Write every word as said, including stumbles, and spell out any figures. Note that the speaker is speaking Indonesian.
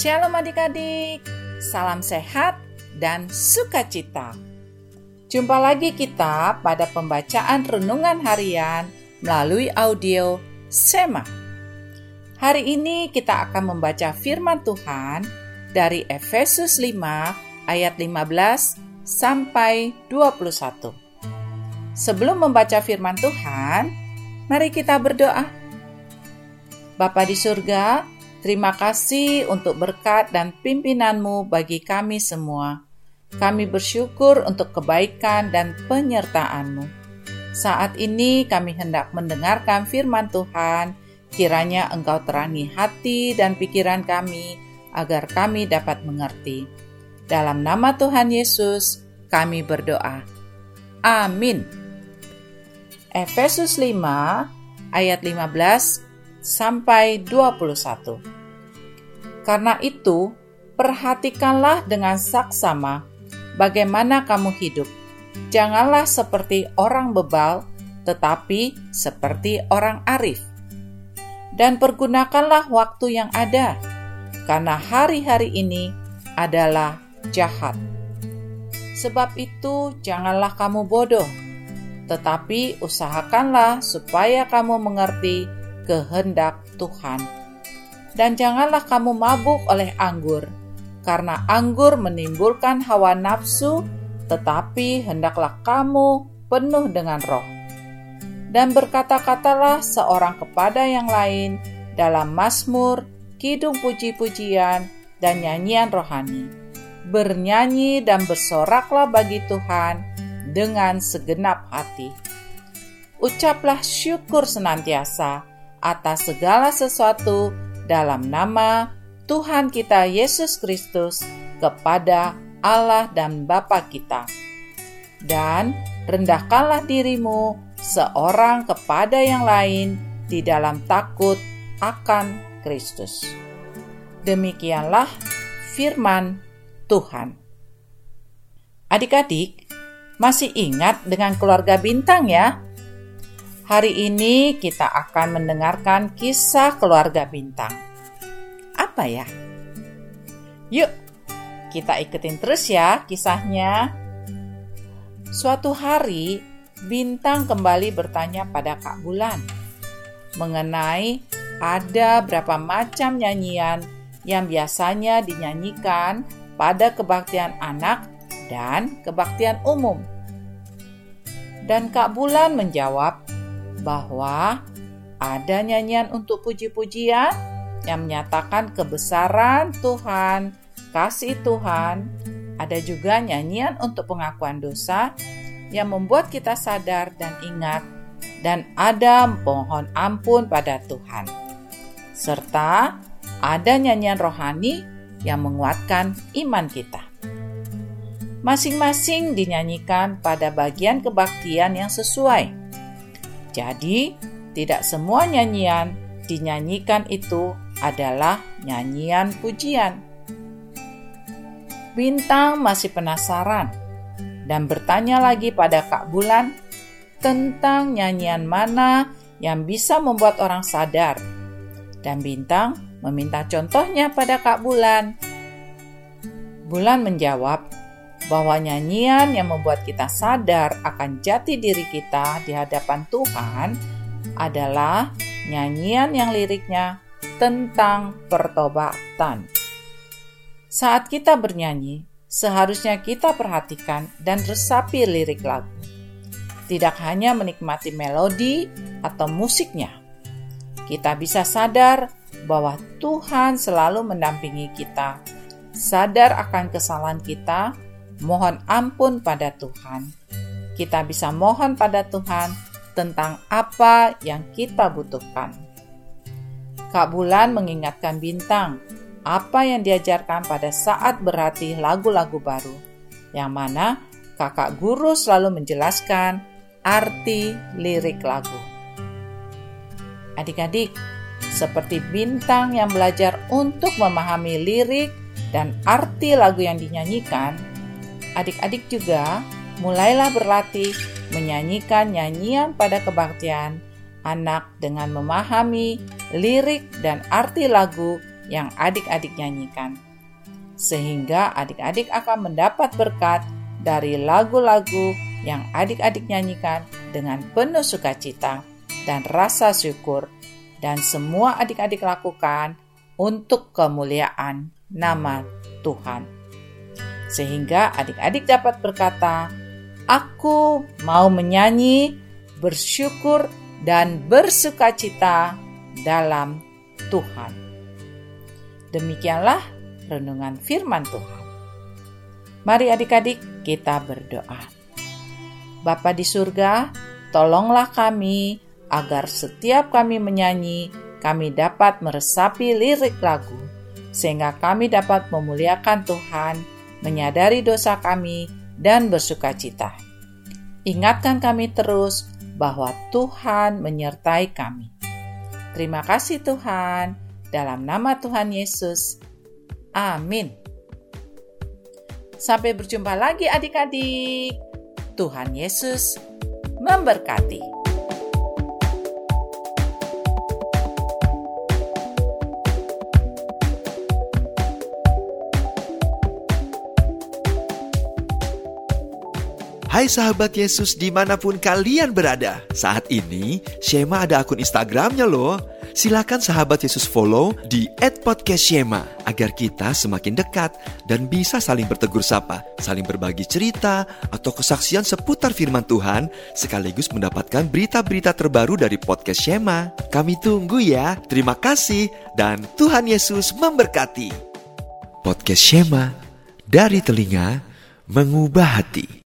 Shalom adik-adik, salam sehat dan sukacita. Jumpa lagi kita pada pembacaan renungan harian melalui audio SHEMA. Hari ini kita akan membaca firman Tuhan dari Efesus lima ayat lima belas sampai dua puluh satu. Sebelum membaca firman Tuhan, mari kita berdoa. Bapa di surga, terima kasih untuk berkat dan pimpinan-Mu bagi kami semua. Kami bersyukur untuk kebaikan dan penyertaan-Mu. Saat ini kami hendak mendengarkan firman Tuhan, kiranya Engkau terangi hati dan pikiran kami, agar kami dapat mengerti. Dalam nama Tuhan Yesus, kami berdoa. Amin. Efesus lima ayat lima belas sampai dua puluh satu. Karena itu, perhatikanlah dengan saksama bagaimana kamu hidup. Janganlah seperti orang bebal, tetapi seperti orang arif. Dan pergunakanlah waktu yang ada, karena hari-hari ini adalah jahat. Sebab itu, janganlah kamu bodoh, tetapi usahakanlah supaya kamu mengerti kehendak Tuhan. Dan janganlah kamu mabuk oleh anggur, karena anggur menimbulkan hawa nafsu, tetapi hendaklah kamu penuh dengan roh. Dan berkata-katalah seorang kepada yang lain dalam Mazmur, kidung puji-pujian, dan nyanyian rohani. Bernyanyi dan bersoraklah bagi Tuhan dengan segenap hati. Ucaplah syukur senantiasa atas segala sesuatu dalam nama Tuhan kita Yesus Kristus kepada Allah dan Bapa kita. Dan rendahkanlah dirimu seorang kepada yang lain di dalam takut akan Kristus. Demikianlah firman Tuhan. Adik-adik, masih ingat dengan keluarga Bintang ya? Hari ini kita akan mendengarkan kisah keluarga Bintang. Apa ya? Yuk, kita ikutin terus ya kisahnya. Suatu hari, Bintang kembali bertanya pada Kak Bulan mengenai ada berapa macam nyanyian yang biasanya dinyanyikan pada kebaktian anak dan kebaktian umum. Dan Kak Bulan menjawab bahwa ada nyanyian untuk puji-pujian yang menyatakan kebesaran Tuhan, kasih Tuhan. Ada juga nyanyian untuk pengakuan dosa yang membuat kita sadar dan ingat, dan ada mohon ampun pada Tuhan. Serta ada nyanyian rohani yang menguatkan iman kita. Masing-masing dinyanyikan pada bagian kebaktian yang sesuai. Jadi, tidak semua nyanyian dinyanyikan itu adalah nyanyian pujian. Bintang masih penasaran dan bertanya lagi pada Kak Bulan tentang nyanyian mana yang bisa membuat orang sadar. Dan Bintang meminta contohnya pada Kak Bulan. Bulan menjawab bahwa nyanyian yang membuat kita sadar akan jati diri kita di hadapan Tuhan adalah nyanyian yang liriknya tentang pertobatan. Saat kita bernyanyi, seharusnya kita perhatikan dan resapi lirik lagu. Tidak hanya menikmati melodi atau musiknya, kita bisa sadar bahwa Tuhan selalu mendampingi kita, sadar akan kesalahan kita, mohon ampun pada Tuhan. Kita bisa mohon pada Tuhan tentang apa yang kita butuhkan. Kak Bulan mengingatkan Bintang apa yang diajarkan pada saat berlatih lagu-lagu baru, yang mana kakak guru selalu menjelaskan arti lirik lagu. Adik-adik, seperti Bintang yang belajar untuk memahami lirik dan arti lagu yang dinyanyikan, adik-adik juga mulailah berlatih menyanyikan nyanyian pada kebaktian anak dengan memahami lirik dan arti lagu yang adik-adik nyanyikan, sehingga adik-adik akan mendapat berkat dari lagu-lagu yang adik-adik nyanyikan dengan penuh sukacita dan rasa syukur, dan semua adik-adik lakukan untuk kemuliaan nama Tuhan. Sehingga adik-adik dapat berkata, "Aku mau menyanyi, bersyukur, dan bersukacita dalam Tuhan." Demikianlah renungan firman Tuhan. Mari adik-adik kita berdoa. Bapa di surga, tolonglah kami agar setiap kami menyanyi, kami dapat meresapi lirik lagu, sehingga kami dapat memuliakan Tuhan, menyadari dosa kami, dan bersukacita. Ingatkan kami terus bahwa Tuhan menyertai kami. Terima kasih Tuhan, dalam nama Tuhan Yesus. Amin. Sampai berjumpa lagi adik-adik. Tuhan Yesus memberkati. Hai sahabat Yesus dimanapun kalian berada. Saat ini Shema ada akun Instagramnya loh. Silakan sahabat Yesus follow di et podcast Shema agar kita semakin dekat dan bisa saling bertegur sapa, saling berbagi cerita atau kesaksian seputar firman Tuhan, sekaligus mendapatkan berita-berita terbaru dari podcast Shema. Kami tunggu ya. Terima kasih dan Tuhan Yesus memberkati. Podcast Shema, dari telinga mengubah hati.